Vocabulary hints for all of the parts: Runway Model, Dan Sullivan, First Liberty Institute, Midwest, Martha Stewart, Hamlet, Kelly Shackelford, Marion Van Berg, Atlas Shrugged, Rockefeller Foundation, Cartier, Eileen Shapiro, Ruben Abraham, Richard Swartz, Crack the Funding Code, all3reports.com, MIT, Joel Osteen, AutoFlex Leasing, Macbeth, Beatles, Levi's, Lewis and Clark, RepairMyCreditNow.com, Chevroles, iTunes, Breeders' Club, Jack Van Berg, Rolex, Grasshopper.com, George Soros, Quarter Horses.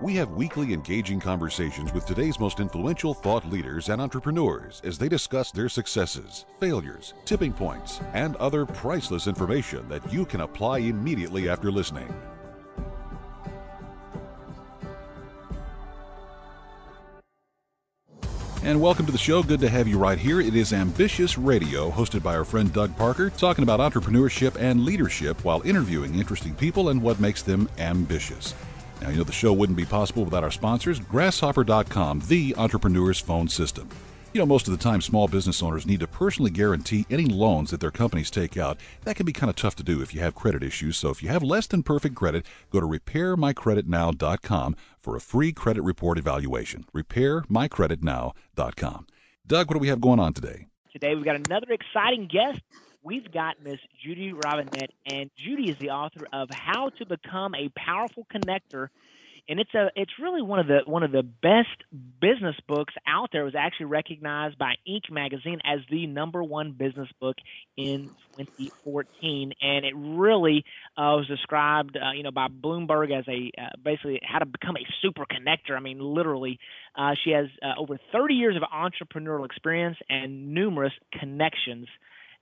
We have weekly engaging conversations with today's most influential thought leaders and entrepreneurs as they discuss their successes, failures, tipping points, and other priceless information that you can apply immediately after listening. And welcome to the show. Good to have you right here. It is Ambitious Radio, hosted by our friend Doug Parker, talking about entrepreneurship and leadership while interviewing interesting people and what makes them ambitious. Now, you know the show wouldn't be possible without our sponsors, Grasshopper.com, the entrepreneur's phone system. You know, most of the time, small business owners need to personally guarantee any loans that their companies take out. That can be kind of tough to do if you have credit issues. So if you have less than perfect credit, go to RepairMyCreditNow.com for a free credit report evaluation. RepairMyCreditNow.com. Doug, what do we have going on today? Today, we've got another exciting guest. We've got Miss Judy Robinette, and Judy is the author of How to Become a Powerful Connector, and it's really one of the best business books out there. It was actually recognized by Inc. Magazine as the #1 business book in 2014, and it really was described, by Bloomberg as basically how to become a super connector. I mean, literally, she has over 30 years of entrepreneurial experience and numerous connections.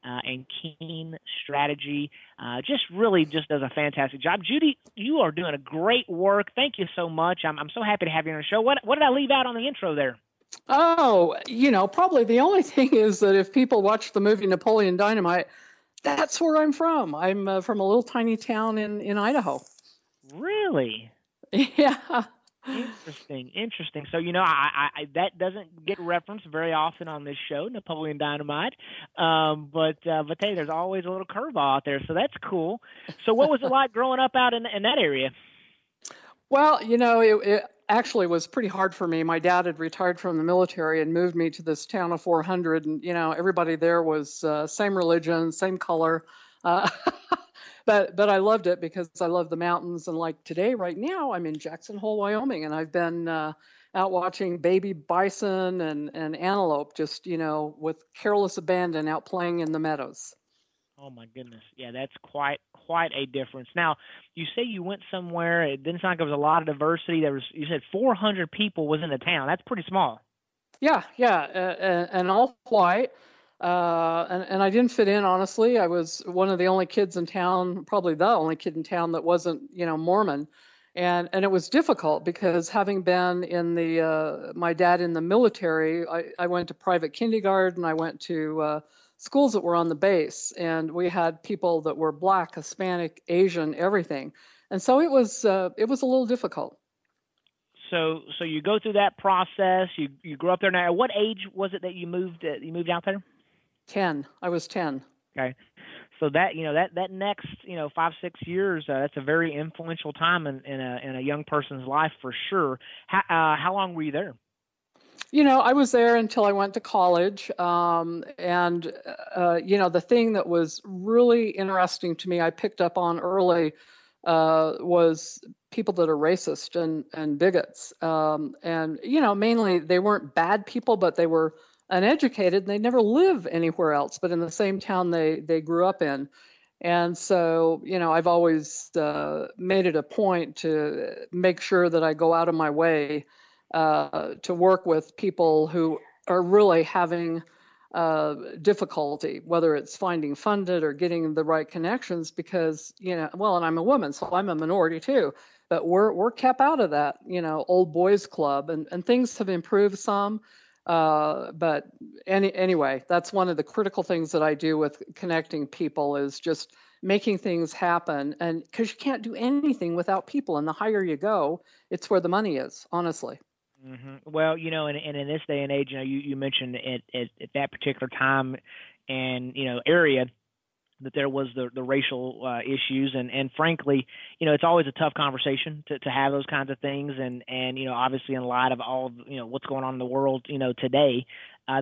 And keen strategy, just really does a fantastic job. Judy, you are doing a great work. Thank you so much. I'm so happy to have you on the show. What did I leave out on the intro there? Oh, probably the only thing is that if people watch the movie Napoleon Dynamite, that's where I'm from. I'm from a little tiny town in Idaho. Really? Yeah. Interesting. So, I that doesn't get referenced very often on this show, Napoleon Dynamite. But hey, there's always a little curveball out there, so that's cool. So, what was it like growing up out in that area? Well, it actually was pretty hard for me. My dad had retired from the military and moved me to this town of 400, and everybody there was same religion, same color. But I loved it because I love the mountains. And like today, right now, I'm in Jackson Hole, Wyoming, and I've been out watching baby bison and antelope just, with careless abandon out playing in the meadows. Oh, my goodness. Yeah, that's quite a difference. Now, you say you went somewhere. It didn't sound like there was a lot of diversity. You said 400 people was in the town. That's pretty small. Yeah, and all white. And I didn't fit in, honestly. I was one of the only kids in town, probably the only kid in town that wasn't, Mormon. And it was difficult because having been in my dad in the military, I went to private kindergarten. I went to schools that were on the base, and we had people that were Black, Hispanic, Asian, everything. And so it was a little difficult. So you go through that process. You grew up there. Now, at what age was it that you moved out there? 10. I was 10. Okay. So that next, 5-6 years, that's a very influential time in a young person's life for sure. How long were you there? I was there until I went to college. The thing that was really interesting to me, I picked up on early, was people that are racist and bigots. Mainly they weren't bad people, but they were uneducated, and they never live anywhere else but in the same town they grew up in. And so, I've always made it a point to make sure that I go out of my way to work with people who are really having difficulty, whether it's finding funded or getting the right connections, because, and I'm a woman, so I'm a minority too, but we're kept out of that, old boys club, and things have improved some. But anyway, that's one of the critical things that I do with connecting people is just making things happen. And because you can't do anything without people. And the higher you go, it's where the money is, honestly. Mm-hmm. Well, and in this day and age, you mentioned at that particular time and, area, that there was the racial issues. And frankly, you know, it's always a tough conversation to have those kinds of things. And, you know, obviously in light of all, you know, what's going on in the world, you know, today,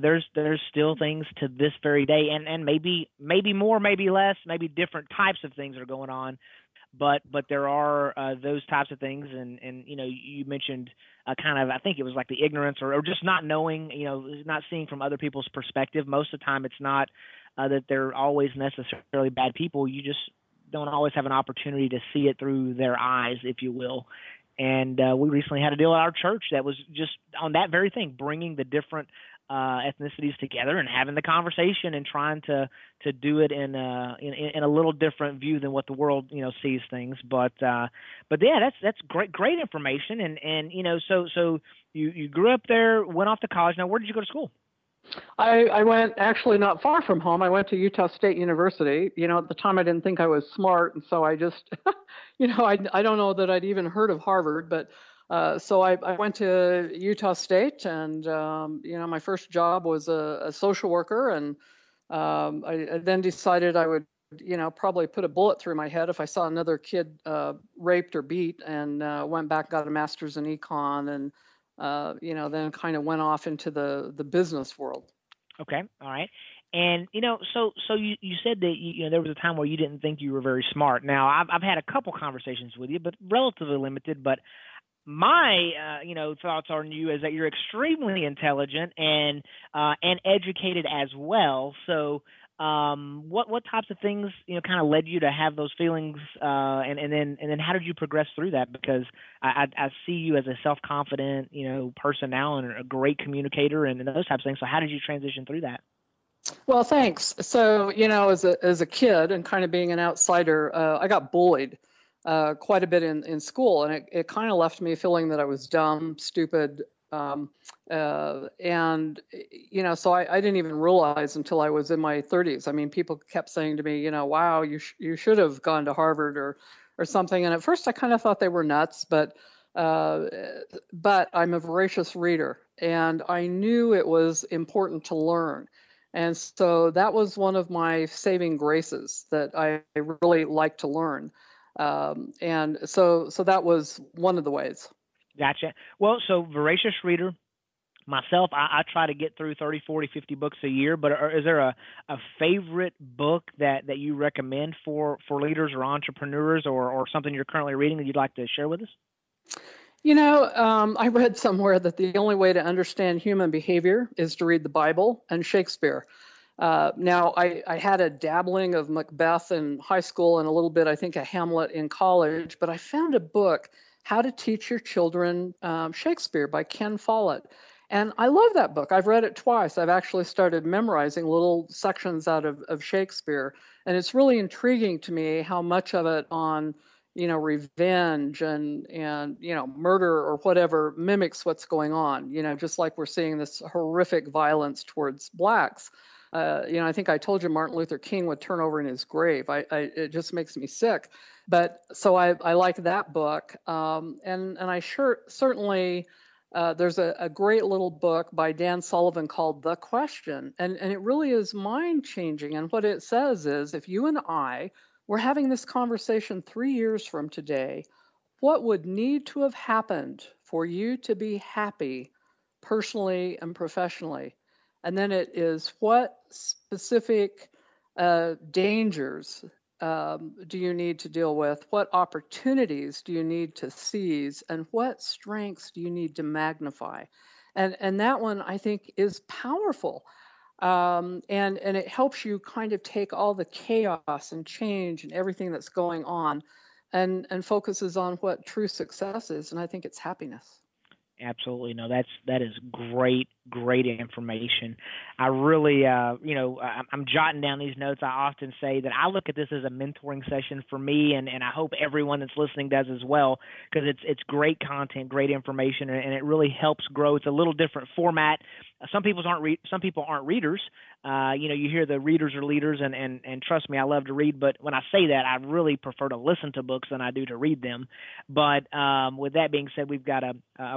there's still things to this very day and maybe more, maybe less, maybe different types of things are going on. But there are those types of things. And, you know, you mentioned kind of, I think it was like the ignorance or just not knowing, you know, not seeing from other people's perspective. Most of the time it's not that they're always necessarily bad people. You just don't always have an opportunity to see it through their eyes, if you will. And we recently had a deal at our church that was just on that very thing, bringing the different ethnicities together and having the conversation and trying to do it in a little different view than what the world, you know, sees things. But yeah, that's great information. And you know, so you grew up there, went off to college. Now, where did you go to school? I went actually not far from home. I went to Utah State University. You know, at the time I didn't think I was smart. And so I just, you know, I don't know that I'd even heard of Harvard, but so I went to Utah State, and you know, my first job was a social worker, and I then decided I would, you know, probably put a bullet through my head if I saw another kid raped or beat, and went back, got a master's in econ, and you know, then kind of went off into the business world. Okay, all right. And, you know, so you said that, you know, there was a time where you didn't think you were very smart. Now, I've had a couple conversations with you, but relatively limited. But my, you know, thoughts on you is that you're extremely intelligent and educated as well. So what types of things, you know, kind of led you to have those feelings? And then how did you progress through that? Because I see you as a self-confident, you know, person now and a great communicator and those types of things. So how did you transition through that? Well, thanks. So, you know, as a kid and kind of being an outsider, I got bullied quite a bit in school, and it kind of left me feeling that I was dumb, stupid, and, you know, so I didn't even realize until I was in my 30s. I mean, people kept saying to me, you know, wow, you should have gone to Harvard or something. And at first I kind of thought they were nuts, but I'm a voracious reader, and I knew it was important to learn. And so that was one of my saving graces, that I really like to learn. And so that was one of the ways. Gotcha. Well, so voracious reader, myself, I try to get through 30, 40, 50 books a year, but is there a favorite book that you recommend for leaders or entrepreneurs or something you're currently reading that you'd like to share with us? You know, I read somewhere that the only way to understand human behavior is to read the Bible and Shakespeare. Now, I had a dabbling of Macbeth in high school and a little bit, I think, of Hamlet in college, but I found a book, How to Teach Your Children Shakespeare by Ken Follett. And I love that book. I've read it twice. I've actually started memorizing little sections out of Shakespeare. And it's really intriguing to me how much of it on, you know, revenge and, you know, murder or whatever mimics what's going on, you know, just like we're seeing this horrific violence towards blacks. You know, I think I told you Martin Luther King would turn over in his grave. It just makes me sick. But so I like that book. And I sure certainly, there's a great little book by Dan Sullivan called The Question. And it really is mind changing. And what it says is, if you and I we're having this conversation 3 years from today, what would need to have happened for you to be happy personally and professionally? And then it is, what specific dangers do you need to deal with? What opportunities do you need to seize? And what strengths do you need to magnify? And that one, I think, is powerful. And it helps you kind of take all the chaos and change and everything that's going on and focuses on what true success is. And I think it's happiness. Absolutely. No, that is great information. I really, you know, I'm jotting down these notes. I often say that I look at this as a mentoring session for me, and I hope everyone that's listening does as well, because it's great content, great information, and it really helps grow. It's a little different format Some people aren't readers. You hear the readers are leaders, and trust me, I love to read. But when I say that, I really prefer to listen to books than I do to read them. But with that being said, we've got a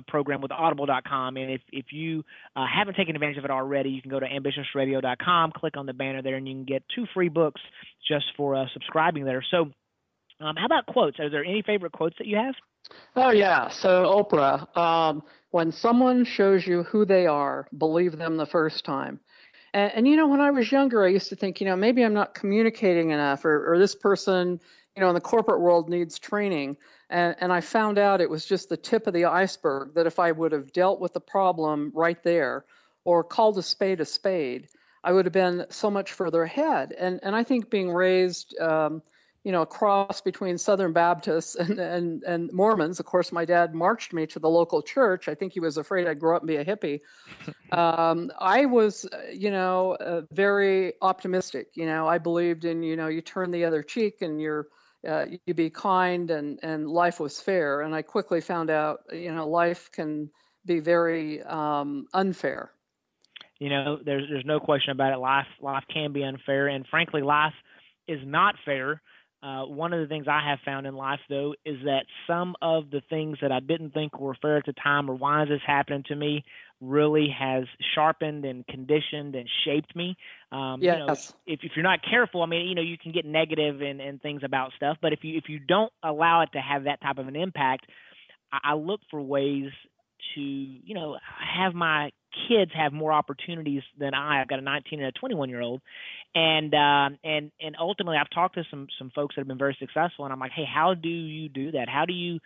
program with Audible.com, and if you haven't taken advantage of it already, you can go to ambitiousradio.com, click on the banner there, and you can get 2 free books just for subscribing there. So how about quotes? Are there any favorite quotes that you have? Oh, yeah. So Oprah, when someone shows you who they are, believe them the first time. And when I was younger, I used to think, maybe I'm not communicating enough, or this person, in the corporate world needs training. And I found out it was just the tip of the iceberg, that if I would have dealt with the problem right there or called a spade, I would have been so much further ahead. And I think being raised, a cross between Southern Baptists and Mormons. Of course, my dad marched me to the local church. I think he was afraid I'd grow up and be a hippie. I was, very optimistic. I believed in, you turn the other cheek and you be kind, and life was fair. And I quickly found out, life can be very unfair. There's no question about it. Life can be unfair. And frankly, life is not fair. One of the things I have found in life, though, is that some of the things that I didn't think were fair at the time, or why is this happening to me, really has sharpened and conditioned and shaped me. Yes. If you're not careful, you can get negative and things about stuff. But if you don't allow it to have that type of an impact, I look for ways to, have my kids have more opportunities than I. I've got a 19 and a 21-year-old, and ultimately I've talked to some folks that have been very successful, and I'm like, hey, how do you do that? How do you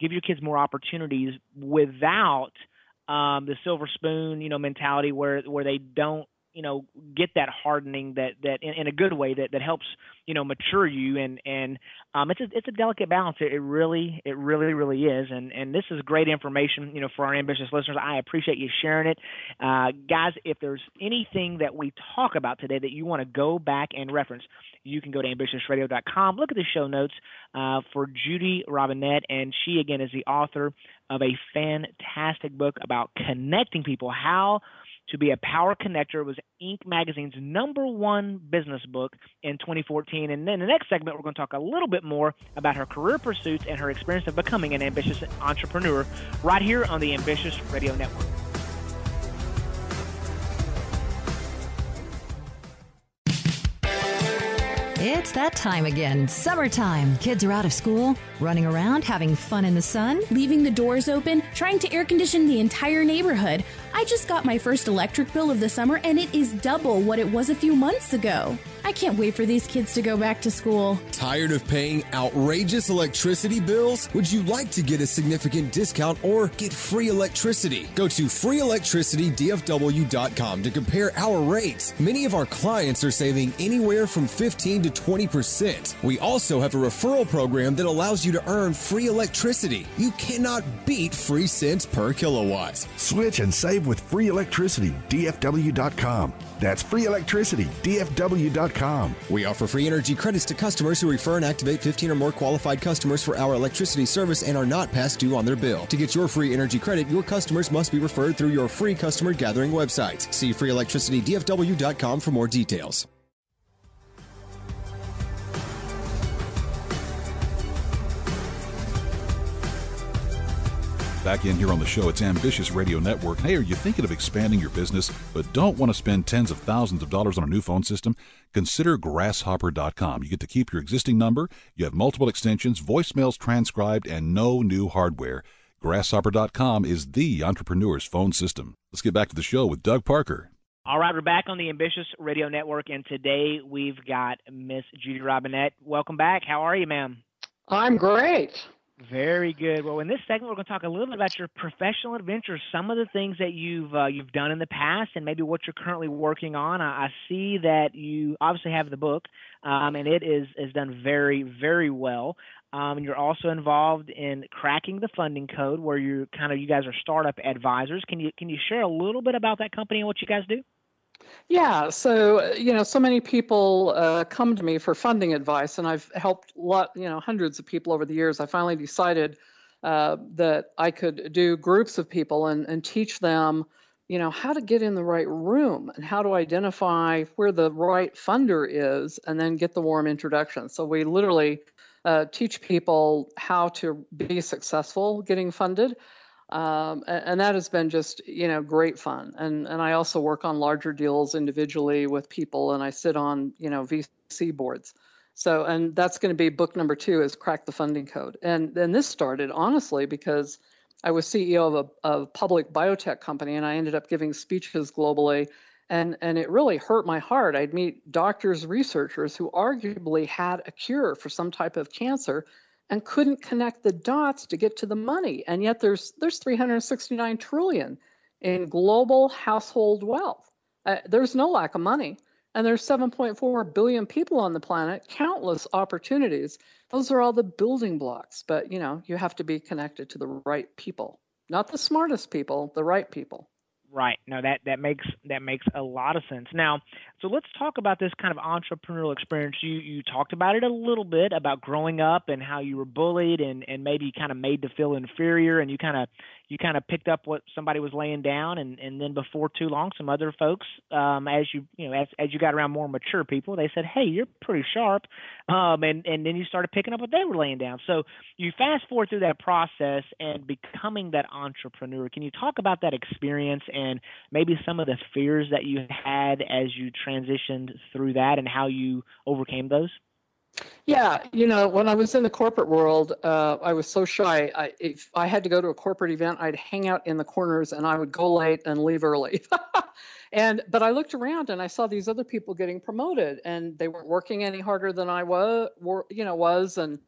give your kids more opportunities without the silver spoon, mentality where they don't, get that hardening that in a good way that helps, mature you. And it's a delicate balance. It really is. And this is great information, for our ambitious listeners. I appreciate you sharing it. Guys, if there's anything that we talk about today that you want to go back and reference, you can go to ambitiousradio.com. Look at the show notes for Judy Robinette. And she, again, is the author of a fantastic book about connecting people. How to Be a Power Connector was Inc. Magazine's #1 business book in 2014. And then the next segment, we're going to talk a little bit more about her career pursuits and her experience of becoming an ambitious entrepreneur right here on the Ambitious Radio Network. It's that time again, summertime. Kids are out of school, running around, having fun in the sun, leaving the doors open, trying to air condition the entire neighborhood. I just got my first electric bill of the summer, and it is double what it was a few months ago. I can't wait for these kids to go back to school. Tired of paying outrageous electricity bills? Would you like to get a significant discount or get free electricity? Go to FreeElectricityDFW.com to compare our rates. Many of our clients are saving anywhere from 15 to 20%. We also have a referral program that allows you to earn free electricity. You cannot beat free cents per kilowatt. Switch and save with FreeElectricityDFW.com. That's FreeElectricityDFW.com. We offer free energy credits to customers who refer and activate 15 or more qualified customers for our electricity service and are not past due on their bill. To get your free energy credit, your customers must be referred through your free customer gathering website. See FreeElectricityDFW.com for more details. Back in here on the show, it's Ambitious Radio Network. Hey, are you thinking of expanding your business but don't want to spend tens of thousands of dollars on a new phone system? Consider Grasshopper.com. You get to keep your existing number, you have multiple extensions, voicemails transcribed, and no new hardware. Grasshopper.com is the entrepreneur's phone system. Let's get back to the show with Doug Parker. All right, we're back on the Ambitious Radio Network, and today we've got Miss Judy Robinette. Welcome back. How are you, ma'am? I'm great. Very good. Well, in this segment, we're going to talk a little bit about your professional adventures, some of the things that you've done in the past, and maybe what you're currently working on. I see that you obviously have the book, and it is done very, very well. And you're also involved in Cracking the Funding Code, where you guys are startup advisors. Can you share a little bit about that company and what you guys do? Yeah. So, so many people come to me for funding advice, and I've helped hundreds of people over the years. I finally decided that I could do groups of people and teach them, you know, how to get in the right room and how to identify where the right funder is and then get the warm introduction. So we literally teach people how to be successful getting funded. And that has been just, you know, great fun. And I also work on larger deals individually with people, and I sit on, you know, VC boards. So, and that's going to be book number 2 is Crack the Funding Code. And then this started honestly because I was CEO of a public biotech company, and I ended up giving speeches globally, and it really hurt my heart. I'd meet doctors, researchers who arguably had a cure for some type of cancer and couldn't connect the dots to get to the money. And yet there's 369 trillion in global household wealth. There's no lack of money. And there's 7.4 billion people on the planet, countless opportunities. Those are all the building blocks. But, you know, you have to be connected to the right people. Not the smartest people, the right people. Right. No, that makes a lot of sense. Now, so let's talk about this kind of entrepreneurial experience. You talked about it a little bit, about growing up and how you were bullied and maybe kind of made to feel inferior, and you kind of picked up what somebody was laying down, and then before too long, some other folks, as you got around more mature people, they said, "Hey, you're pretty sharp," and then you started picking up what they were laying down. So you fast forward through that process and becoming that entrepreneur. Can you talk about that experience and maybe some of the fears that you had as you transitioned through that and how you overcame those? Yeah. You know, when I was in the corporate world, I was so shy. If I had to go to a corporate event, I'd hang out in the corners and I would go late and leave early. But I looked around and I saw these other people getting promoted, and they weren't working any harder than I was, and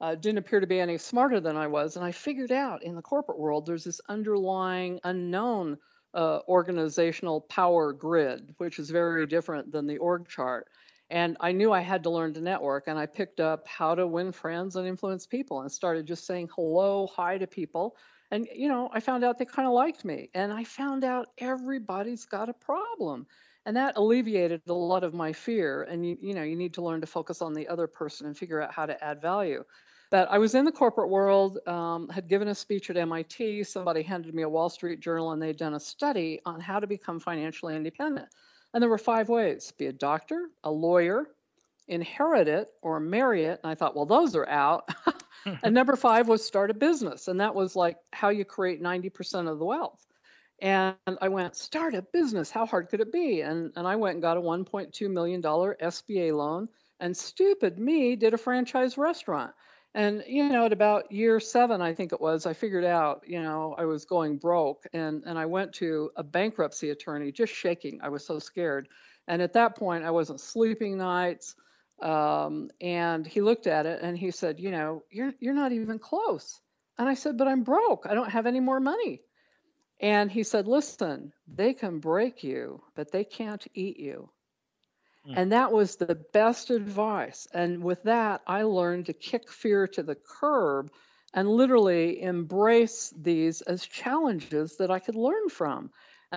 didn't appear to be any smarter than I was. And I figured out in the corporate world, there's this underlying unknown organizational power grid, which is very different than the org chart. And I knew I had to learn to network, and I picked up How to Win Friends and Influence People, and started just saying hi to people. And, you know, I found out they kind of liked me, and I found out everybody's got a problem. And that alleviated a lot of my fear. And, you need to learn to focus on the other person and figure out how to add value. But I was in the corporate world, had given a speech at MIT. Somebody handed me a Wall Street Journal, and they'd done a study on how to become financially independent. And there were 5 ways: be a doctor, a lawyer, inherit it, or marry it. And I thought, well, those are out. And number 5 was start a business. And that was like how you create 90% of the wealth. And I went, start a business. How hard could it be? And I went and got a $1.2 million SBA loan. And stupid me did a franchise restaurant. And, you know, at about year 7, I think it was, I figured out, you know, I was going broke, and I went to a bankruptcy attorney just shaking. I was so scared. And at that point, I wasn't sleeping nights. And he looked at it and he said, you know, you're not even close. And I said, but I'm broke. I don't have any more money. And he said, listen, they can break you, but they can't eat you. And that was the best advice. And with that, I learned to kick fear to the curb and literally embrace these as challenges that I could learn from.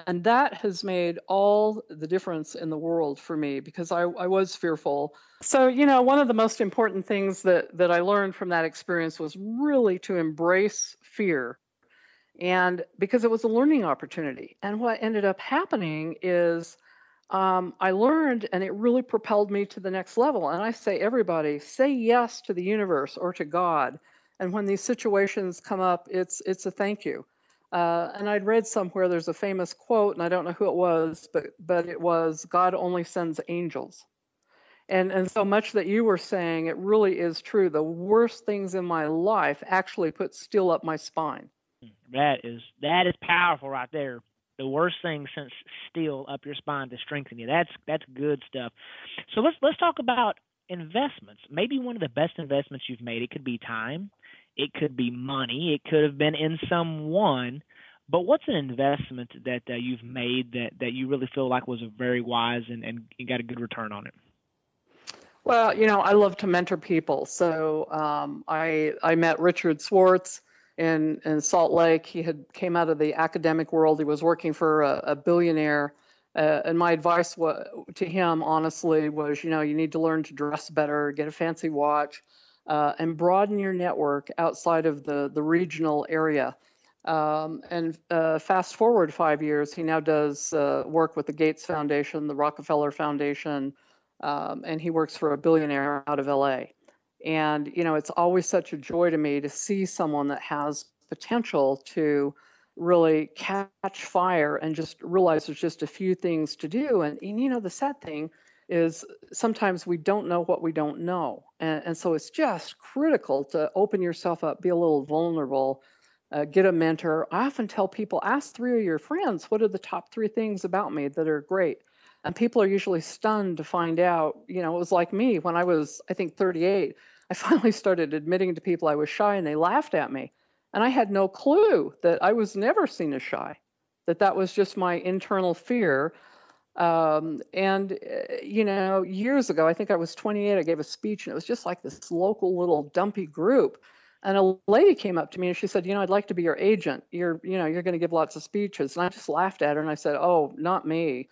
And that has made all the difference in the world for me, because I was fearful. So, you know, one of the most important things that I learned from that experience was really to embrace fear. And because it was a learning opportunity. And what ended up happening is I learned, and it really propelled me to the next level. And I say, everybody, say yes to the universe or to God. And when these situations come up, it's a thank you. And I'd read somewhere, there's a famous quote, and I don't know who it was, but it was, God only sends angels. And so much that you were saying, it really is true. The worst things in my life actually put steel up my spine. That is powerful right there. The worst thing since steel up your spine to strengthen you. That's good stuff. So let's talk about investments. Maybe one of the best investments you've made. It could be time. It could be money. It could have been in someone. But what's an investment that you've made that you really feel like was a very wise and you got a good return on it? Well, you know, I love to mentor people. So I met Richard Swartz in Salt Lake. He had came out of the academic world. He was working for a billionaire. And my advice to him, honestly, was, you know, you need to learn to dress better, get a fancy watch, and broaden your network outside of the regional area. Fast forward 5 years, he now does work with the Gates Foundation, the Rockefeller Foundation, and he works for a billionaire out of LA. And, you know, it's always such a joy to me to see someone that has potential to really catch fire and just realize there's just a few things to do. And you know, the sad thing is sometimes we don't know what we don't know. And so it's just critical to open yourself up, be a little vulnerable, get a mentor. I often tell people, ask 3 of your friends, what are the top 3 things about me that are great? And people are usually stunned to find out, you know, it was like me when I was, I think, 38. I finally started admitting to people I was shy and they laughed at me. And I had no clue that I was never seen as shy, that was just my internal fear. You know, years ago, I think I was 28, I gave a speech and it was just like this local little dumpy group. And a lady came up to me and she said, you know, I'd like to be your agent. You're going to give lots of speeches. And I just laughed at her and I said, oh, not me.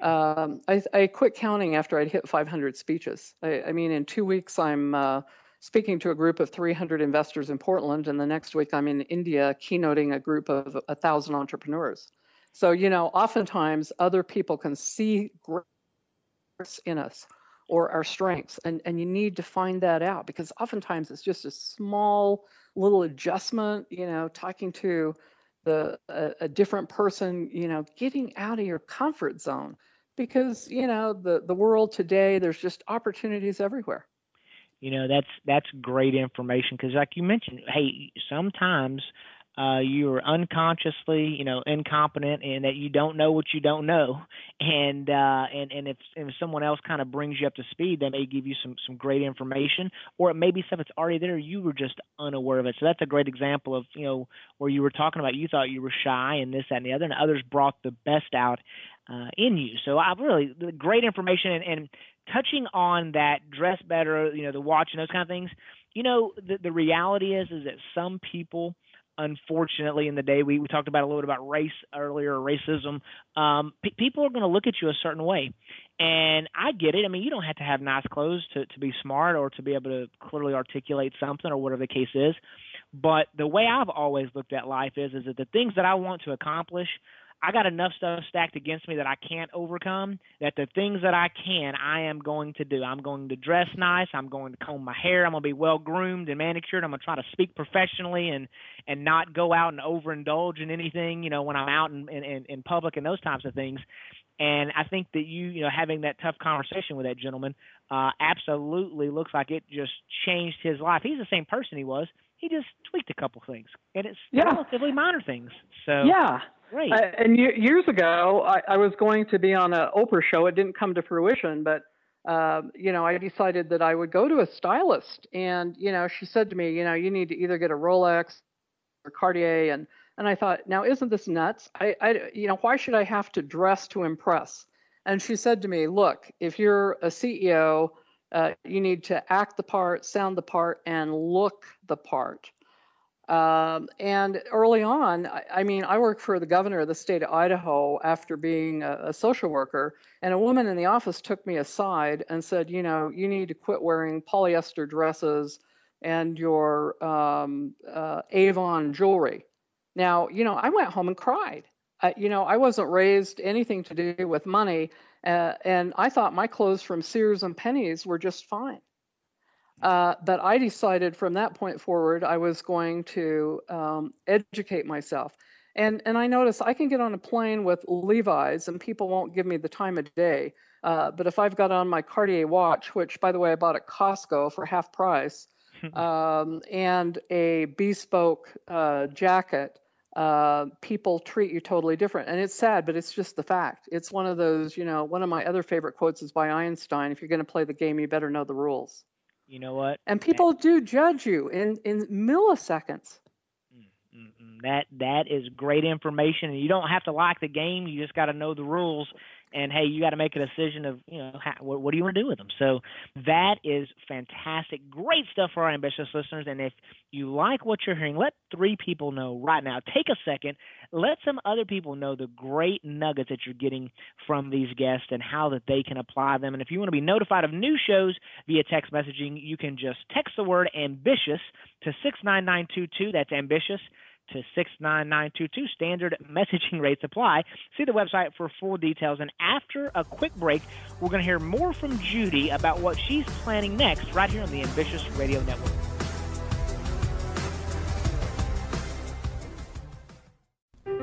I quit counting after I'd hit 500 speeches. I mean, in 2 weeks, I'm speaking to a group of 300 investors in Portland. And the next week I'm in India keynoting a group of 1,000 entrepreneurs. So, you know, oftentimes other people can see greatness in us or our strengths. And you need to find that out because oftentimes it's just a small little adjustment, you know, talking to a different person, you know, getting out of your comfort zone because, you know, the world today, there's just opportunities everywhere. You know, that's great information because like you mentioned, hey, sometimes you are unconsciously, you know, incompetent and that you don't know what you don't know. And if someone else kind of brings you up to speed, they may give you some great information or it may be stuff that's already there. You were just unaware of it. So that's a great example of, you know, where you were talking about you thought you were shy and this, that, and the other, and others brought the best out in you. So I really great information and touching on that dress better, you know, the watch and those kind of things, you know, the reality is that some people, unfortunately, in the day we talked about a little bit about race earlier, racism. People are going to look at you a certain way, and I get it. I mean, you don't have to have nice clothes to be smart or to be able to clearly articulate something or whatever the case is. But the way I've always looked at life is that the things that I want to accomplish, I got enough stuff stacked against me that I can't overcome, that the things that I can, I am going to do. I'm going to dress nice. I'm going to comb my hair. I'm going to be well-groomed and manicured. I'm going to try to speak professionally and not go out and overindulge in anything, you know, when I'm out in public and those types of things. And I think that you know, having that tough conversation with that gentleman absolutely looks like it just changed his life. He's the same person he was. He just tweaked a couple things, and it's relatively minor things. So yeah. Right. And years ago, I was going to be on an Oprah show. It didn't come to fruition, but, you know, I decided that I would go to a stylist. And, you know, she said to me, you know, you need to either get a Rolex or Cartier. And I thought, now, isn't this nuts? You know, why should I have to dress to impress? And she said to me, look, if you're a CEO, you need to act the part, sound the part, and look the part. And early on, I worked for the governor of the state of Idaho after being a social worker, and a woman in the office took me aside and said, you know, you need to quit wearing polyester dresses and your Avon jewelry. Now, you know, I went home and cried. You know, I wasn't raised anything to do with money, and I thought my clothes from Sears and Penney's were just fine. But I decided from that point forward, I was going to educate myself. And I noticed I can get on a plane with Levi's and people won't give me the time of day. But if I've got on my Cartier watch, which, by the way, I bought at Costco for half price, and a bespoke jacket, people treat you totally different. And it's sad, but it's just the fact. It's one of those, you know, one of my other favorite quotes is by Einstein, if you're going to play the game, you better know the rules. You know what? And people do judge you in milliseconds. That is great information. And you don't have to like the game. You just got to know the rules. And, hey, you got to make a decision of, you know, what do you want to do with them? So that is fantastic. Great stuff for our ambitious listeners. And if you like what you're hearing, let 3 people know right now. Take a second. Let some other people know the great nuggets that you're getting from these guests and how that they can apply them. And if you want to be notified of new shows via text messaging, you can just text the word ambitious to 69922. That's ambitious. to 69922. Standard messaging rates apply. See the website for full details. And after a quick break, we're going to hear more from Judy about what she's planning next right here on the Ambitious Radio Network.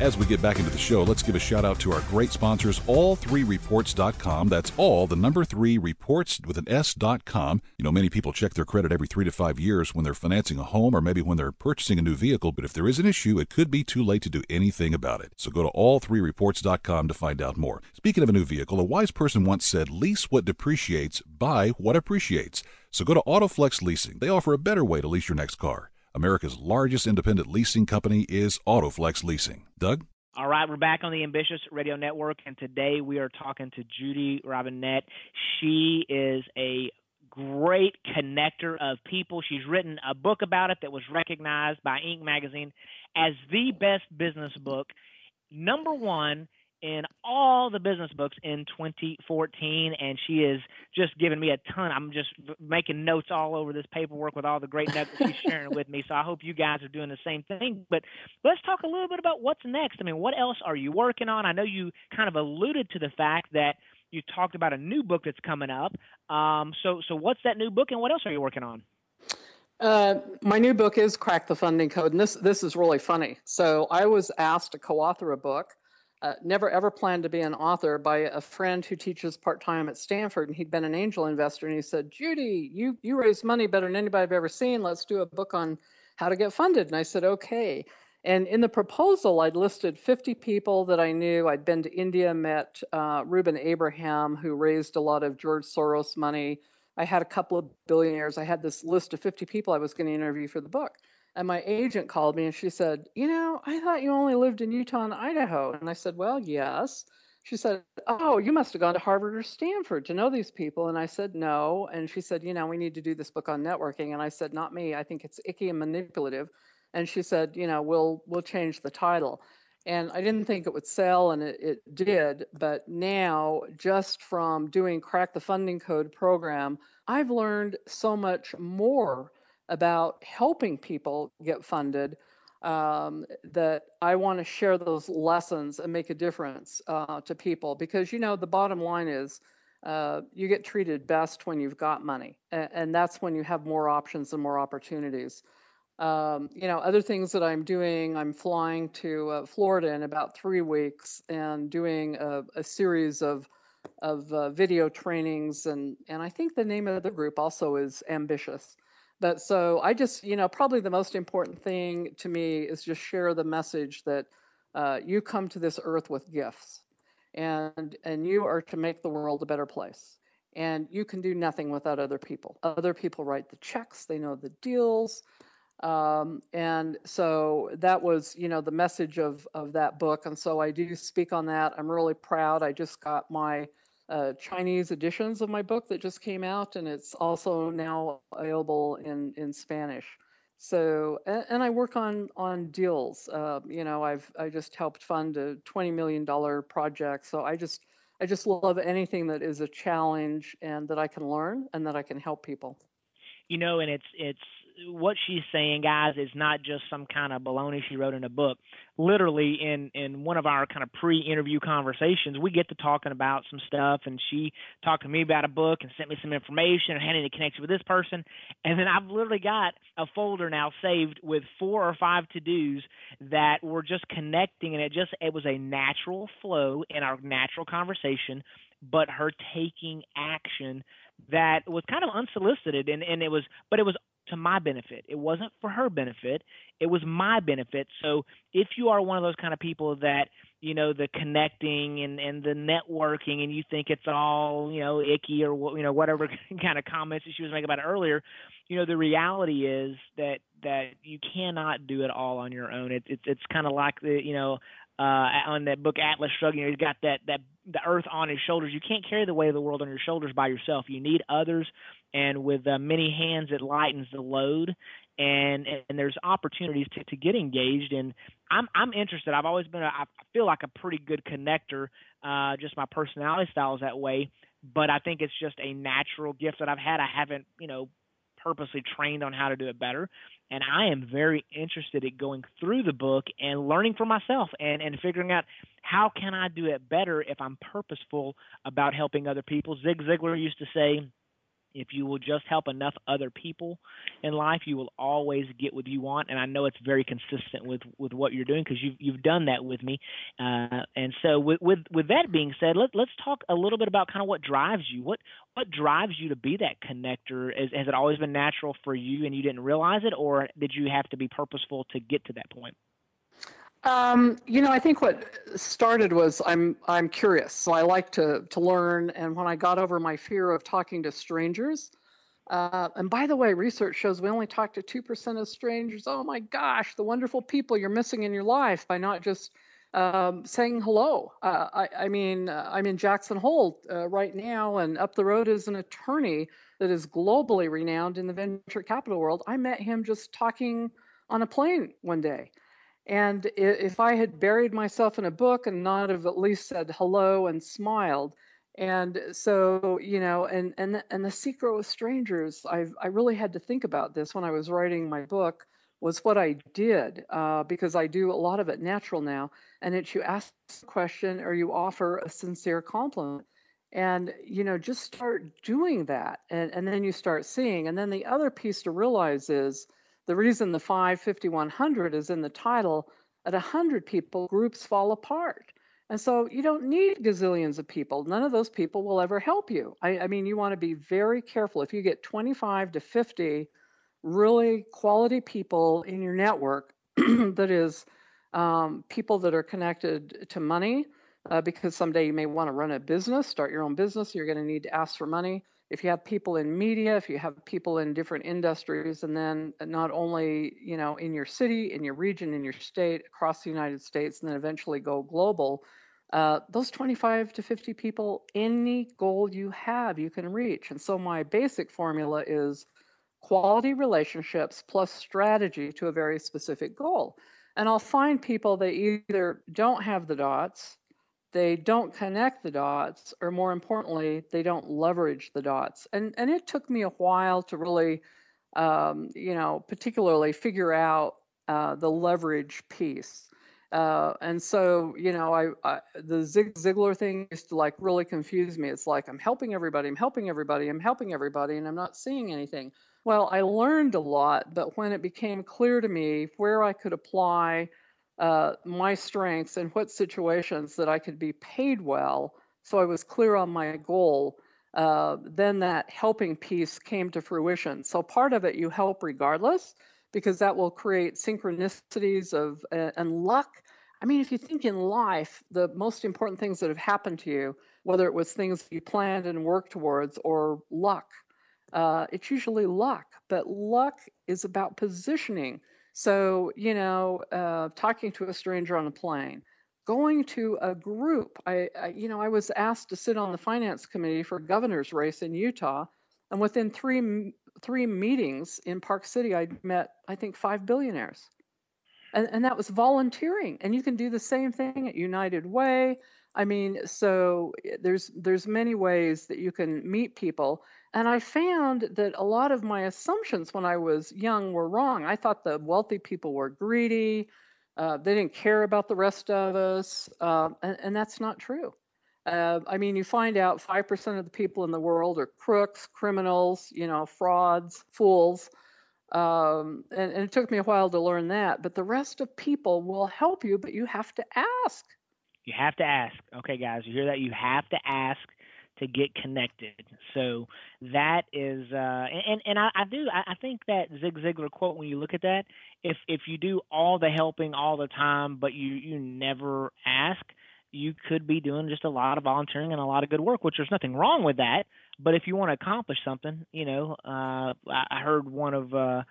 As we get back into the show, let's give a shout out to our great sponsors, all3reports.com. That's all, the number 3, reports with an S.com. You know, many people check their credit every 3 to 5 years when they're financing a home or maybe when they're purchasing a new vehicle. But if there is an issue, it could be too late to do anything about it. So go to all3reports.com to find out more. Speaking of a new vehicle, a wise person once said, lease what depreciates, buy what appreciates. So go to AutoFlex Leasing. They offer a better way to lease your next car. America's largest independent leasing company is AutoFlex Leasing. Doug? All right, we're back on the Ambitious Radio Network, and today we are talking to Judy Robinette. She is a great connector of people. She's written a book about it that was recognized by Inc. Magazine as the best business book, #1 in all the business books in 2014, and she is just giving me a ton. I'm just making notes all over this paperwork with all the great notes she's sharing with me, so I hope you guys are doing the same thing. But let's talk a little bit about what's next. I mean, what else are you working on? I know you kind of alluded to the fact that you talked about a new book that's coming up. So what's that new book, and what else are you working on? My new book is Crack the Funding Code, and this is really funny. So I was asked to co-author a book. Never ever planned to be an author by a friend who teaches part-time at Stanford, and he'd been an angel investor, and he said, Judy, you raise money better than anybody I've ever seen. Let's do a book on how to get funded. And I said, okay. And in the proposal, I'd listed 50 people that I knew. I'd been to India, met Ruben Abraham, who raised a lot of George Soros money. I had a couple of billionaires. I had this list of 50 people I was going to interview for the book. And my agent called me and she said, you know, I thought you only lived in Utah and Idaho. And I said, well, yes. She said, oh, you must have gone to Harvard or Stanford to know these people. And I said, no. And she said, you know, we need to do this book on networking. And I said, not me. I think it's icky and manipulative. And she said, you know, we'll change the title. And I didn't think it would sell, and it did. But now, just from doing Crack the Funding Code program, I've learned so much more about helping people get funded, that I want to share those lessons and make a difference to people. Because, you know, the bottom line is you get treated best when you've got money. And that's when you have more options and more opportunities. You know, other things that I'm doing, I'm flying to Florida in about 3 weeks and doing a series of video trainings. And I think the name of the group also is Ambitious. But so I just, you know, probably the most important thing to me is just share the message that you come to this earth with gifts, and you are to make the world a better place. And you can do nothing without other people. Other people write the checks, they know the deals. And so that was, you know, the message of that book. And so I do speak on that. I'm really proud. I just got my Chinese editions of my book that just came out, and it's also now available in Spanish. So, and I work on deals. You know, I just helped fund a $20 million project. So I just love anything that is a challenge and that I can learn and that I can help people. You know, and it's what she's saying, guys, is not just some kind of baloney she wrote in a book. Literally, in one of our kind of pre-interview conversations, we get to talking about some stuff, and she talked to me about a book and sent me some information and had me connected with this person. And then I've literally got a folder now saved with 4 or 5 to-dos that were just connecting, and it was a natural flow in our natural conversation, but her taking action that was kind of unsolicited, but it was to my benefit. It wasn't for her benefit. It was my benefit. So if you are one of those kind of people that, you know, the connecting and the networking, and you think it's all, you know, icky or, you know, whatever kind of comments that she was making about it earlier, you know, the reality is that you cannot do it all on your own. It's kind of like the, you know, on that book Atlas Shrugged, you know, he's got the earth on his shoulders. You can't carry the weight of the world on your shoulders by yourself. You need others, and with many hands, it lightens the load. And there's opportunities to get engaged. And I'm interested. I've always been I feel like a pretty good connector. Just my personality style is that way. But I think it's just a natural gift that I've had. I haven't, you know, purposely trained on how to do it better. And I am very interested in going through the book and learning for myself and figuring out how can I do it better if I'm purposeful about helping other people. Zig Ziglar used to say, if you will just help enough other people in life, you will always get what you want. And I know it's very consistent with what you're doing, because you've done that with me. And so with that being said, let's talk a little bit about kind of what drives you. What drives you to be that connector? Has it always been natural for you and you didn't realize it, or did you have to be purposeful to get to that point? You know, I think what started was I'm curious, so I like to learn. And when I got over my fear of talking to strangers, and by the way, research shows we only talk to 2% of strangers. Oh my gosh, the wonderful people you're missing in your life by not just saying hello. I'm in Jackson Hole right now, and up the road is an attorney that is globally renowned in the venture capital world. I met him just talking on a plane one day. And if I had buried myself in a book and not have at least said hello and smiled. And so, you know, and the secret with strangers, I really had to think about this when I was writing my book, was what I did, because I do a lot of it natural now. And it's you ask a question or you offer a sincere compliment. And, you know, just start doing that. And then you start seeing. And then the other piece to realize is, the reason the 5, 50, 100 is in the title, at 100 people, groups fall apart. And so you don't need gazillions of people. None of those people will ever help you. I mean, you want to be very careful. If you get 25 to 50 really quality people in your network, that is people that are connected to money, because someday you may want to run a business, start your own business, you're going to need to ask for money. If you have people in media, if you have people in different industries, and then not only, you know, in your city, in your region, in your state, across the United States, and then eventually go global, those 25 to 50 people, any goal you have, you can reach. And so my basic formula is quality relationships plus strategy to a very specific goal. And I'll find people, they either don't have the dots, they don't connect the dots, or more importantly, they don't leverage the dots. And it took me a while to really, particularly figure out the leverage piece. And so, you know, I the Zig Ziglar thing used to like really confuse me. It's like, I'm helping everybody, and I'm not seeing anything. Well, I learned a lot, but when it became clear to me where I could apply my strengths and what situations that I could be paid well, so I was clear on my goal, then that helping piece came to fruition. So part of it, you help regardless, because that will create synchronicities of and luck. I mean, if you think in life, the most important things that have happened to you, whether it was things you planned and worked towards or luck, it's usually luck. But luck is about positioning. So, you know, talking to a stranger on a plane, going to a group. I was asked to sit on the finance committee for a governor's race in Utah. And within three meetings in Park City, I met, I think, 5 billionaires. And that was volunteering. And you can do the same thing at United Way. I mean, so there's many ways that you can meet people. And I found that a lot of my assumptions when I was young were wrong. I thought the wealthy people were greedy. They didn't care about the rest of us. And that's not true. I mean, you find out 5% of the people in the world are crooks, criminals, frauds, fools. And it took me a while to learn that. But the rest of people will help you, but you have to ask. You have to ask. Okay, guys, you hear that? You have to ask to get connected. So that is, I think that Zig Ziglar quote, when you look at that, if you do all the helping all the time, but you never ask, you could be doing just a lot of volunteering and a lot of good work, which there's nothing wrong with that. But if you want to accomplish something, I heard one of a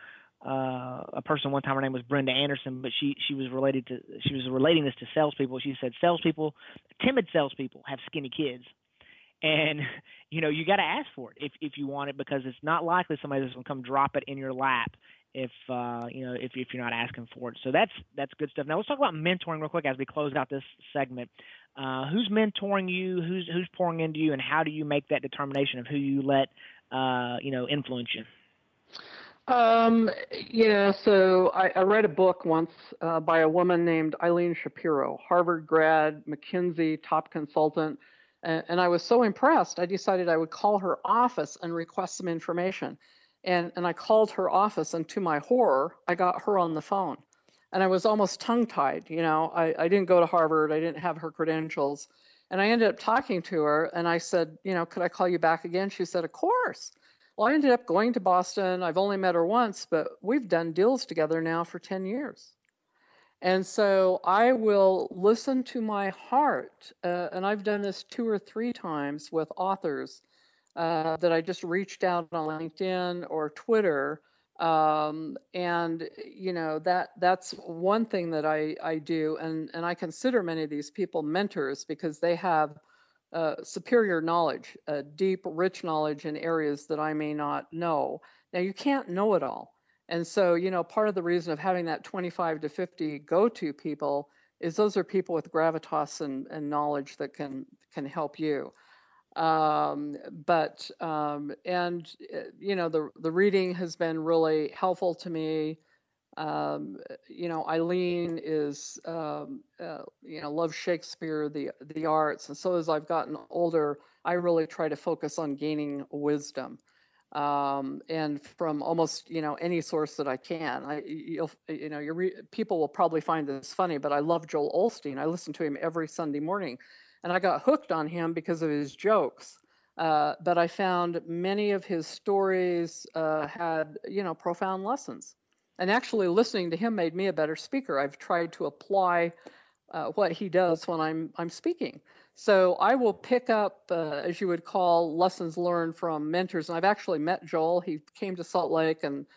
person one time, her name was Brenda Anderson, but she was relating this to salespeople. She said timid salespeople have skinny kids. And, you got to ask for it if you want it, because it's not likely somebody's going to come drop it in your lap if you're not asking for it. So that's good stuff. Now let's talk about mentoring real quick as we close out this segment. Who's mentoring you? Who's pouring into you? And how do you make that determination of who you let, influence you? So I read a book once by a woman named Eileen Shapiro, Harvard grad, McKinsey, top consultant. And I was so impressed, I decided I would call her office and request some information. And I called her office, and to my horror, I got her on the phone. And I was almost tongue-tied, I didn't go to Harvard, I didn't have her credentials. And I ended up talking to her, and I said, could I call you back again? She said, of course. Well, I ended up going to Boston. I've only met her once, but we've done deals together now for 10 years. And so I will listen to my heart, and I've done this 2 or 3 times with authors that I just reached out on LinkedIn or Twitter, that's one thing that I do, and I consider many of these people mentors because they have superior knowledge, deep, rich knowledge in areas that I may not know. Now, you can't know it all. And so, part of the reason of having that 25 to 50 go-to people is those are people with gravitas and knowledge that can help you. The reading has been really helpful to me. Eileen is, loves Shakespeare, the arts. And so as I've gotten older, I really try to focus on gaining wisdom. And from almost, any source that I can. People will probably find this funny, but I love Joel Osteen. I listen to him every Sunday morning, and I got hooked on him because of his jokes. But I found many of his stories had, profound lessons. And actually listening to him made me a better speaker. I've tried to apply what he does when I'm speaking. So I will pick up, as you would call, lessons learned from mentors. And I've actually met Joel. He came to Salt Lake and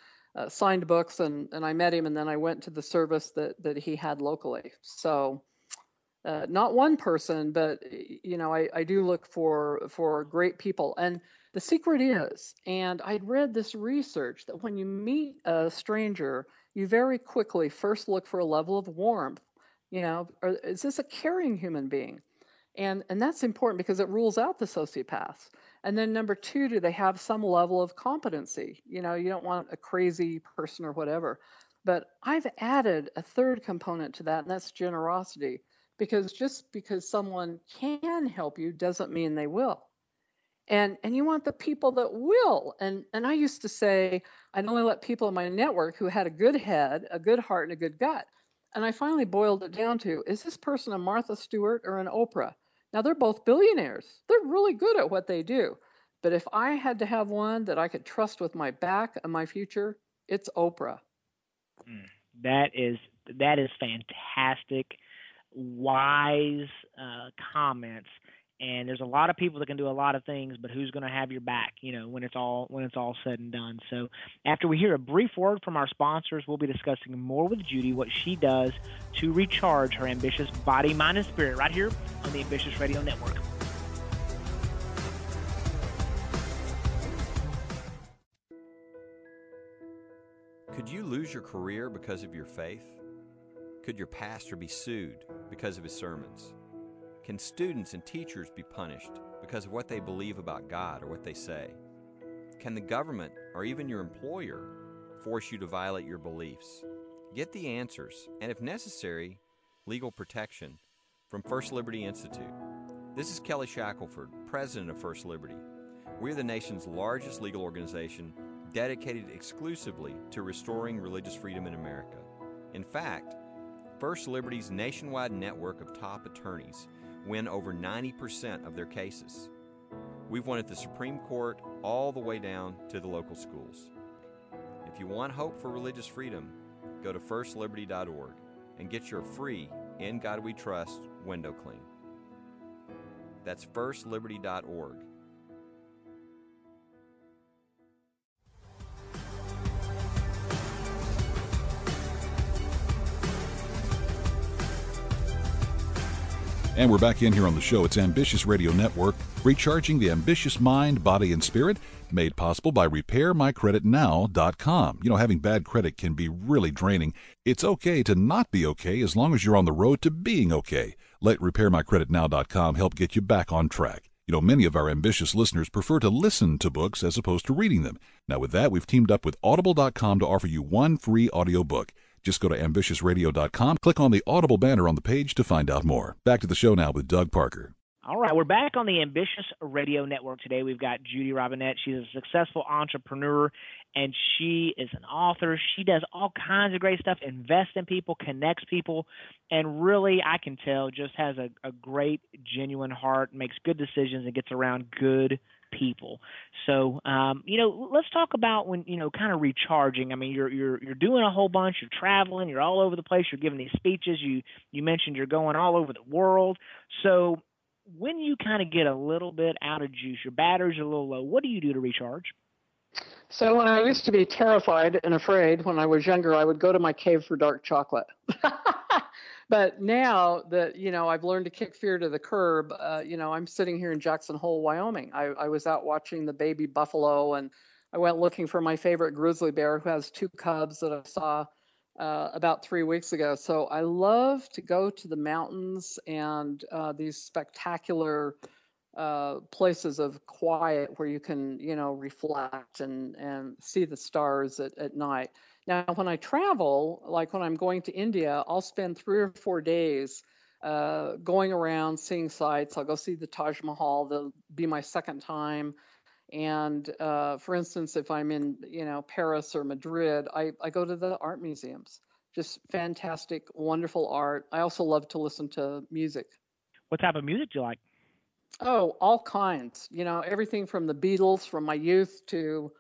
signed books, and I met him. And then I went to the service that he had locally. So not one person, but, I do look for great people. And the secret is, and I'd read this research, that when you meet a stranger, you very quickly first look for a level of warmth. Is this a caring human being? And that's important because it rules out the sociopaths. And then number 2, do they have some level of competency? You don't want a crazy person or whatever. But I've added a third component to that, and that's generosity. Because just because someone can help you doesn't mean they will. And you want the people that will. And I used to say, I'd only let people in my network who had a good head, a good heart, and a good gut. And I finally boiled it down to, is this person a Martha Stewart or an Oprah? Now, they're both billionaires. They're really good at what they do. But if I had to have one that I could trust with my back and my future, it's Oprah. That is fantastic, wise comments. And there's a lot of people that can do a lot of things, but who's going to have your back, when it's all said and done? So after we hear a brief word from our sponsors, we'll be discussing more with Judy, what she does to recharge her ambitious body, mind, and spirit right here on the Ambitious Radio Network. Could you lose your career because of your faith? Could your pastor be sued because of his sermons? Can students and teachers be punished because of what they believe about God or what they say? Can the government or even your employer force you to violate your beliefs? Get the answers, and if necessary, legal protection from First Liberty Institute. This is Kelly Shackelford, president of First Liberty. We're the nation's largest legal organization dedicated exclusively to restoring religious freedom in America. In fact, First Liberty's nationwide network of top attorneys win over 90% of their cases. We've won at the Supreme Court all the way down to the local schools. If you want hope for religious freedom, go to firstliberty.org and get your free In God We Trust window clean. That's firstliberty.org. And we're back in here on the show. It's Ambitious Radio Network, recharging the ambitious mind, body, and spirit, made possible by RepairMyCreditNow.com. You know, having bad credit can be really draining. It's okay to not be okay as long as you're on the road to being okay. Let RepairMyCreditNow.com help get you back on track. You know, many of our ambitious listeners prefer to listen to books as opposed to reading them. Now, with that, we've teamed up with Audible.com to offer you one free audiobook. Just go to ambitiousradio.com, click on the Audible banner on the page to find out more. Back to the show now with Doug Parker. All right, we're back on the Ambitious Radio Network today. We've got Judy Robinette. She's a successful entrepreneur, and she is an author. She does all kinds of great stuff, invests in people, connects people, and really, I can tell, just has a great, genuine heart, makes good decisions, and gets around good people. So, you know, let's talk about when, you know, kind of recharging. I mean, you're doing a whole bunch, you're traveling, you're all over the place, you're giving these speeches. You mentioned you're going all over the world. So when you kind of get a little bit out of juice, your batteries are a little low, what do you do to recharge? So when I used to be terrified and afraid when I was younger, I would go to my cave for dark chocolate. But now that, you know, I've learned to kick fear to the curb, you know, I'm sitting here in Jackson Hole, Wyoming. I was out watching the baby buffalo, and I went looking for my favorite grizzly bear who has two cubs that I saw about 3 weeks ago. So I love to go to the mountains and these spectacular places of quiet where you can, you know, reflect and see the stars at night. Now, when I travel, like when I'm going to India, I'll spend 3 or 4 days going around, seeing sights. I'll go see the Taj Mahal. That'll be my second time. And for instance, if I'm in, you know, Paris or Madrid, I go to the art museums. Just fantastic, wonderful art. I also love to listen to music. What type of music do you like? Oh, all kinds. You know, everything from the Beatles, from my youth, to,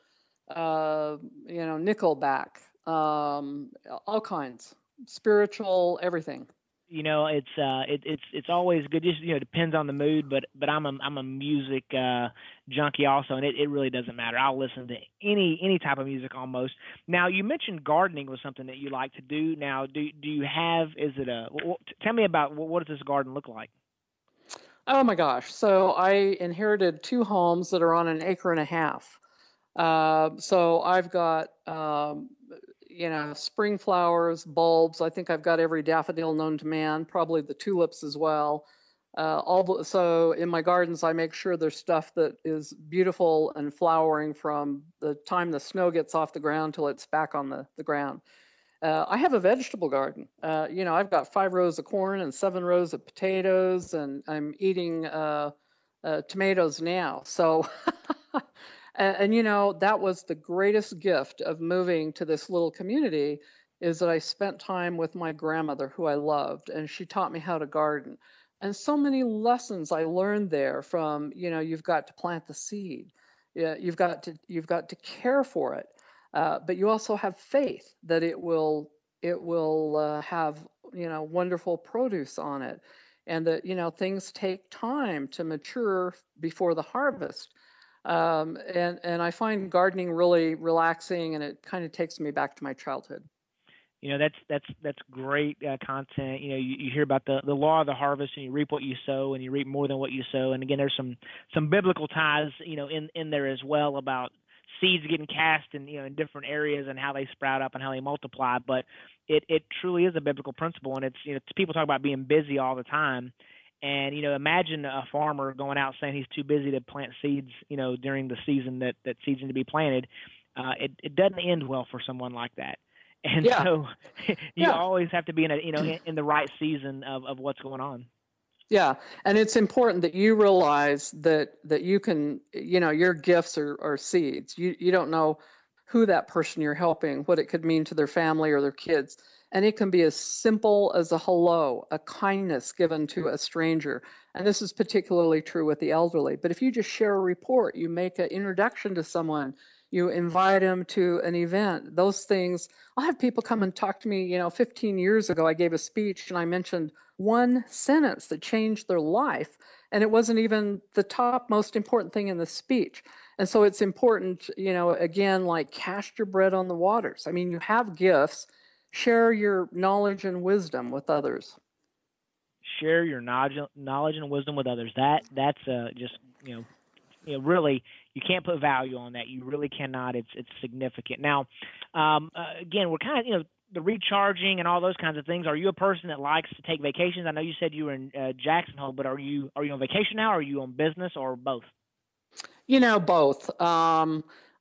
you know, Nickelback. All kinds, spiritual, everything. You know, it's always good. Just, you know, depends on the mood, but I'm a music junkie also, and it really doesn't matter. I'll listen to any type of music almost. Now, you mentioned gardening was something that you like to do. Now, do you have? Is it a? Tell me about what does this garden look like? Oh my gosh! So I inherited 2 homes that are on an acre and a half. So I've got, you know, spring flowers, bulbs. I think I've got every daffodil known to man, probably the tulips as well. So in my gardens, I make sure there's stuff that is beautiful and flowering from the time the snow gets off the ground till it's back on the ground. I have a vegetable garden. You know, I've got 5 rows of corn and 7 rows of potatoes, and I'm eating tomatoes now. So... And, you know, that was the greatest gift of moving to this little community, is that I spent time with my grandmother, who I loved, and she taught me how to garden. And so many lessons I learned there from, you know, you've got to plant the seed. You've got to care for it. But you also have faith that it will have, you know, wonderful produce on it, and that, you know, things take time to mature before the harvest. And I find gardening really relaxing, and it kind of takes me back to my childhood. You know, that's great content. You know, you hear about the law of the harvest, and you reap what you sow, and you reap more than what you sow. And again, there's some biblical ties, you know, in there as well about seeds getting cast in, you know, in different areas and how they sprout up and how they multiply. But it truly is a biblical principle, and it's, you know, people talk about being busy all the time. And, you know, imagine a farmer going out saying he's too busy to plant seeds, you know, during the season that seeds need to be planted. It doesn't end well for someone like that. And so you always have to be in a, you know, in the right season of what's going on. Yeah. And it's important that you realize that you can, you know, your gifts are seeds. You don't know who that person you're helping, what it could mean to their family or their kids. And it can be as simple as a hello, a kindness given to a stranger. And this is particularly true with the elderly. But if you just share a report, you make an introduction to someone, you invite them to an event, those things. I'll have people come and talk to me, you know, 15 years ago, I gave a speech and I mentioned one sentence that changed their life. And it wasn't even the top most important thing in the speech. And so it's important, you know, again, like cast your bread on the waters. I mean, you have gifts. Share your knowledge and wisdom with others. Share your knowledge and wisdom with others. That's just, you know, really, you can't put value on that. You really cannot. It's significant. Now, again, we're kind of, you know, the recharging and all those kinds of things. Are you a person that likes to take vacations? I know you said you were in Jackson Hole, but are you on vacation now? Or are you on business or both? You know, both.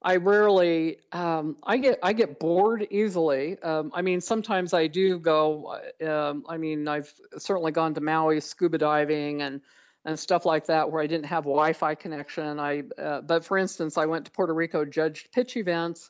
I rarely, I get bored easily. I mean, sometimes I do go, I mean, I've certainly gone to Maui scuba diving and stuff like that where I didn't have Wi-Fi connection. But for instance, I went to Puerto Rico, judged pitch events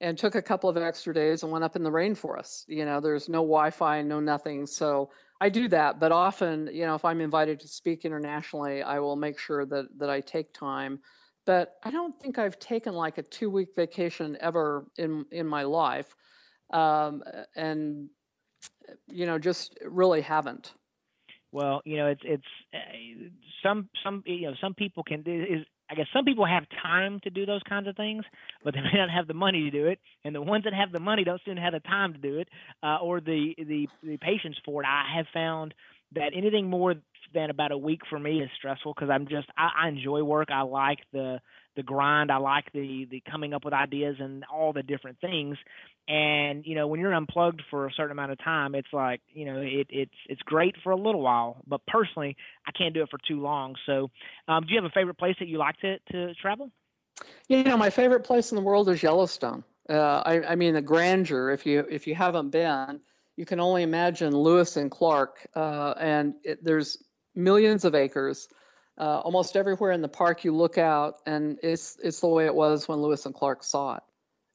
and took a couple of extra days and went up in the rainforest. You know, there's no Wi-Fi, no nothing. So I do that, but often, you know, if I'm invited to speak internationally, I will make sure that I take time. But I don't think I've taken like a 2-week vacation ever in my life. And, you know, just really haven't. Well, you know, it's some, you know, some people can do is, I guess some people have time to do those kinds of things, but they may not have the money to do it. And the ones that have the money don't seem to have the time to do it, or the patience for it. I have found that anything more than about a week for me is stressful because I'm just, I enjoy work. I like the grind. I like the coming up with ideas and all the different things. And, you know, when you're unplugged for a certain amount of time, it's like, you know, it's great for a little while, but personally I can't do it for too long. So, do you have a favorite place that you like to travel? You know, my favorite place in the world is Yellowstone. I mean the grandeur, if you haven't been, you can only imagine Lewis and Clark, there's millions of acres, almost everywhere in the park you look out, and it's the way it was when Lewis and Clark saw it.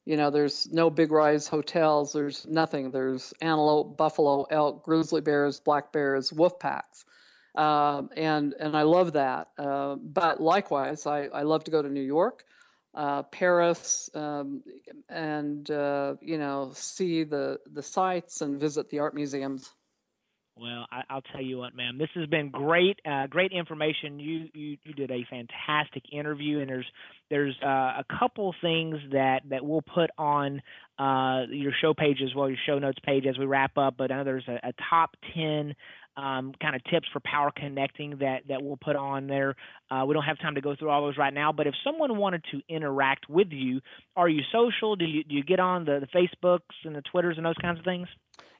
You know, there's no big-rise hotels, there's nothing. There's antelope, buffalo, elk, grizzly bears, black bears, wolf packs, and I love that. But likewise, I love to go to New York, Paris, and, you know, see the sights and visit the art museums. Well, I'll tell you what, ma'am, this has been great, great information. You did a fantastic interview, and there's a couple things that we'll put on your show page as well, your show notes page as we wrap up. But I know there's a top 10 kind of tips for power connecting that we'll put on there. We don't have time to go through all those right now, but if someone wanted to interact with you, are you social? Do you get on the Facebooks and the Twitters and those kinds of things?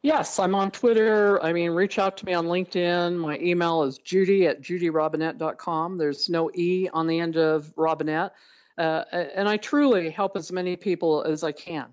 Yes, I'm on Twitter. I mean, reach out to me on LinkedIn. My email is judy@judyrobinette.com. There's no E on the end of Robinette. And I truly help as many people as I can.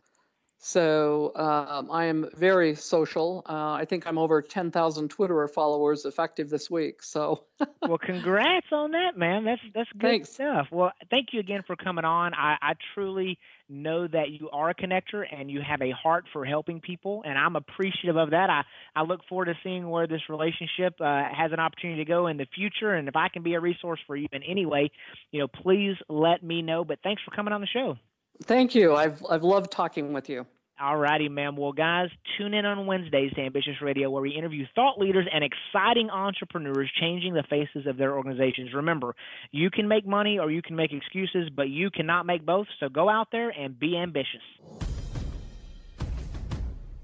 So I am very social. I think I'm over 10,000 Twitter followers effective this week. So, well, congrats on that, man. That's good stuff. Well, thank you again for coming on. I truly know that you are a connector and you have a heart for helping people, and I'm appreciative of that. I look forward to seeing where this relationship has an opportunity to go in the future, and if I can be a resource for you in any way, you know, please let me know. But thanks for coming on the show. Thank you. I've loved talking with you. All righty, ma'am. Well, guys, tune in on Wednesdays to Ambitious Radio, where we interview thought leaders and exciting entrepreneurs changing the faces of their organizations. Remember, you can make money or you can make excuses, but you cannot make both. So go out there and be ambitious.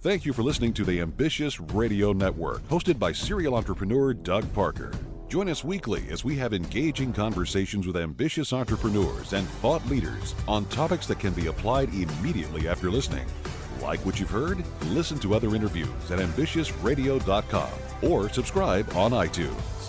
Thank you for listening to the Ambitious Radio Network, hosted by serial entrepreneur Doug Parker. Join us weekly as we have engaging conversations with ambitious entrepreneurs and thought leaders on topics that can be applied immediately after listening. Like what you've heard? Listen to other interviews at ambitiousradio.com or subscribe on iTunes.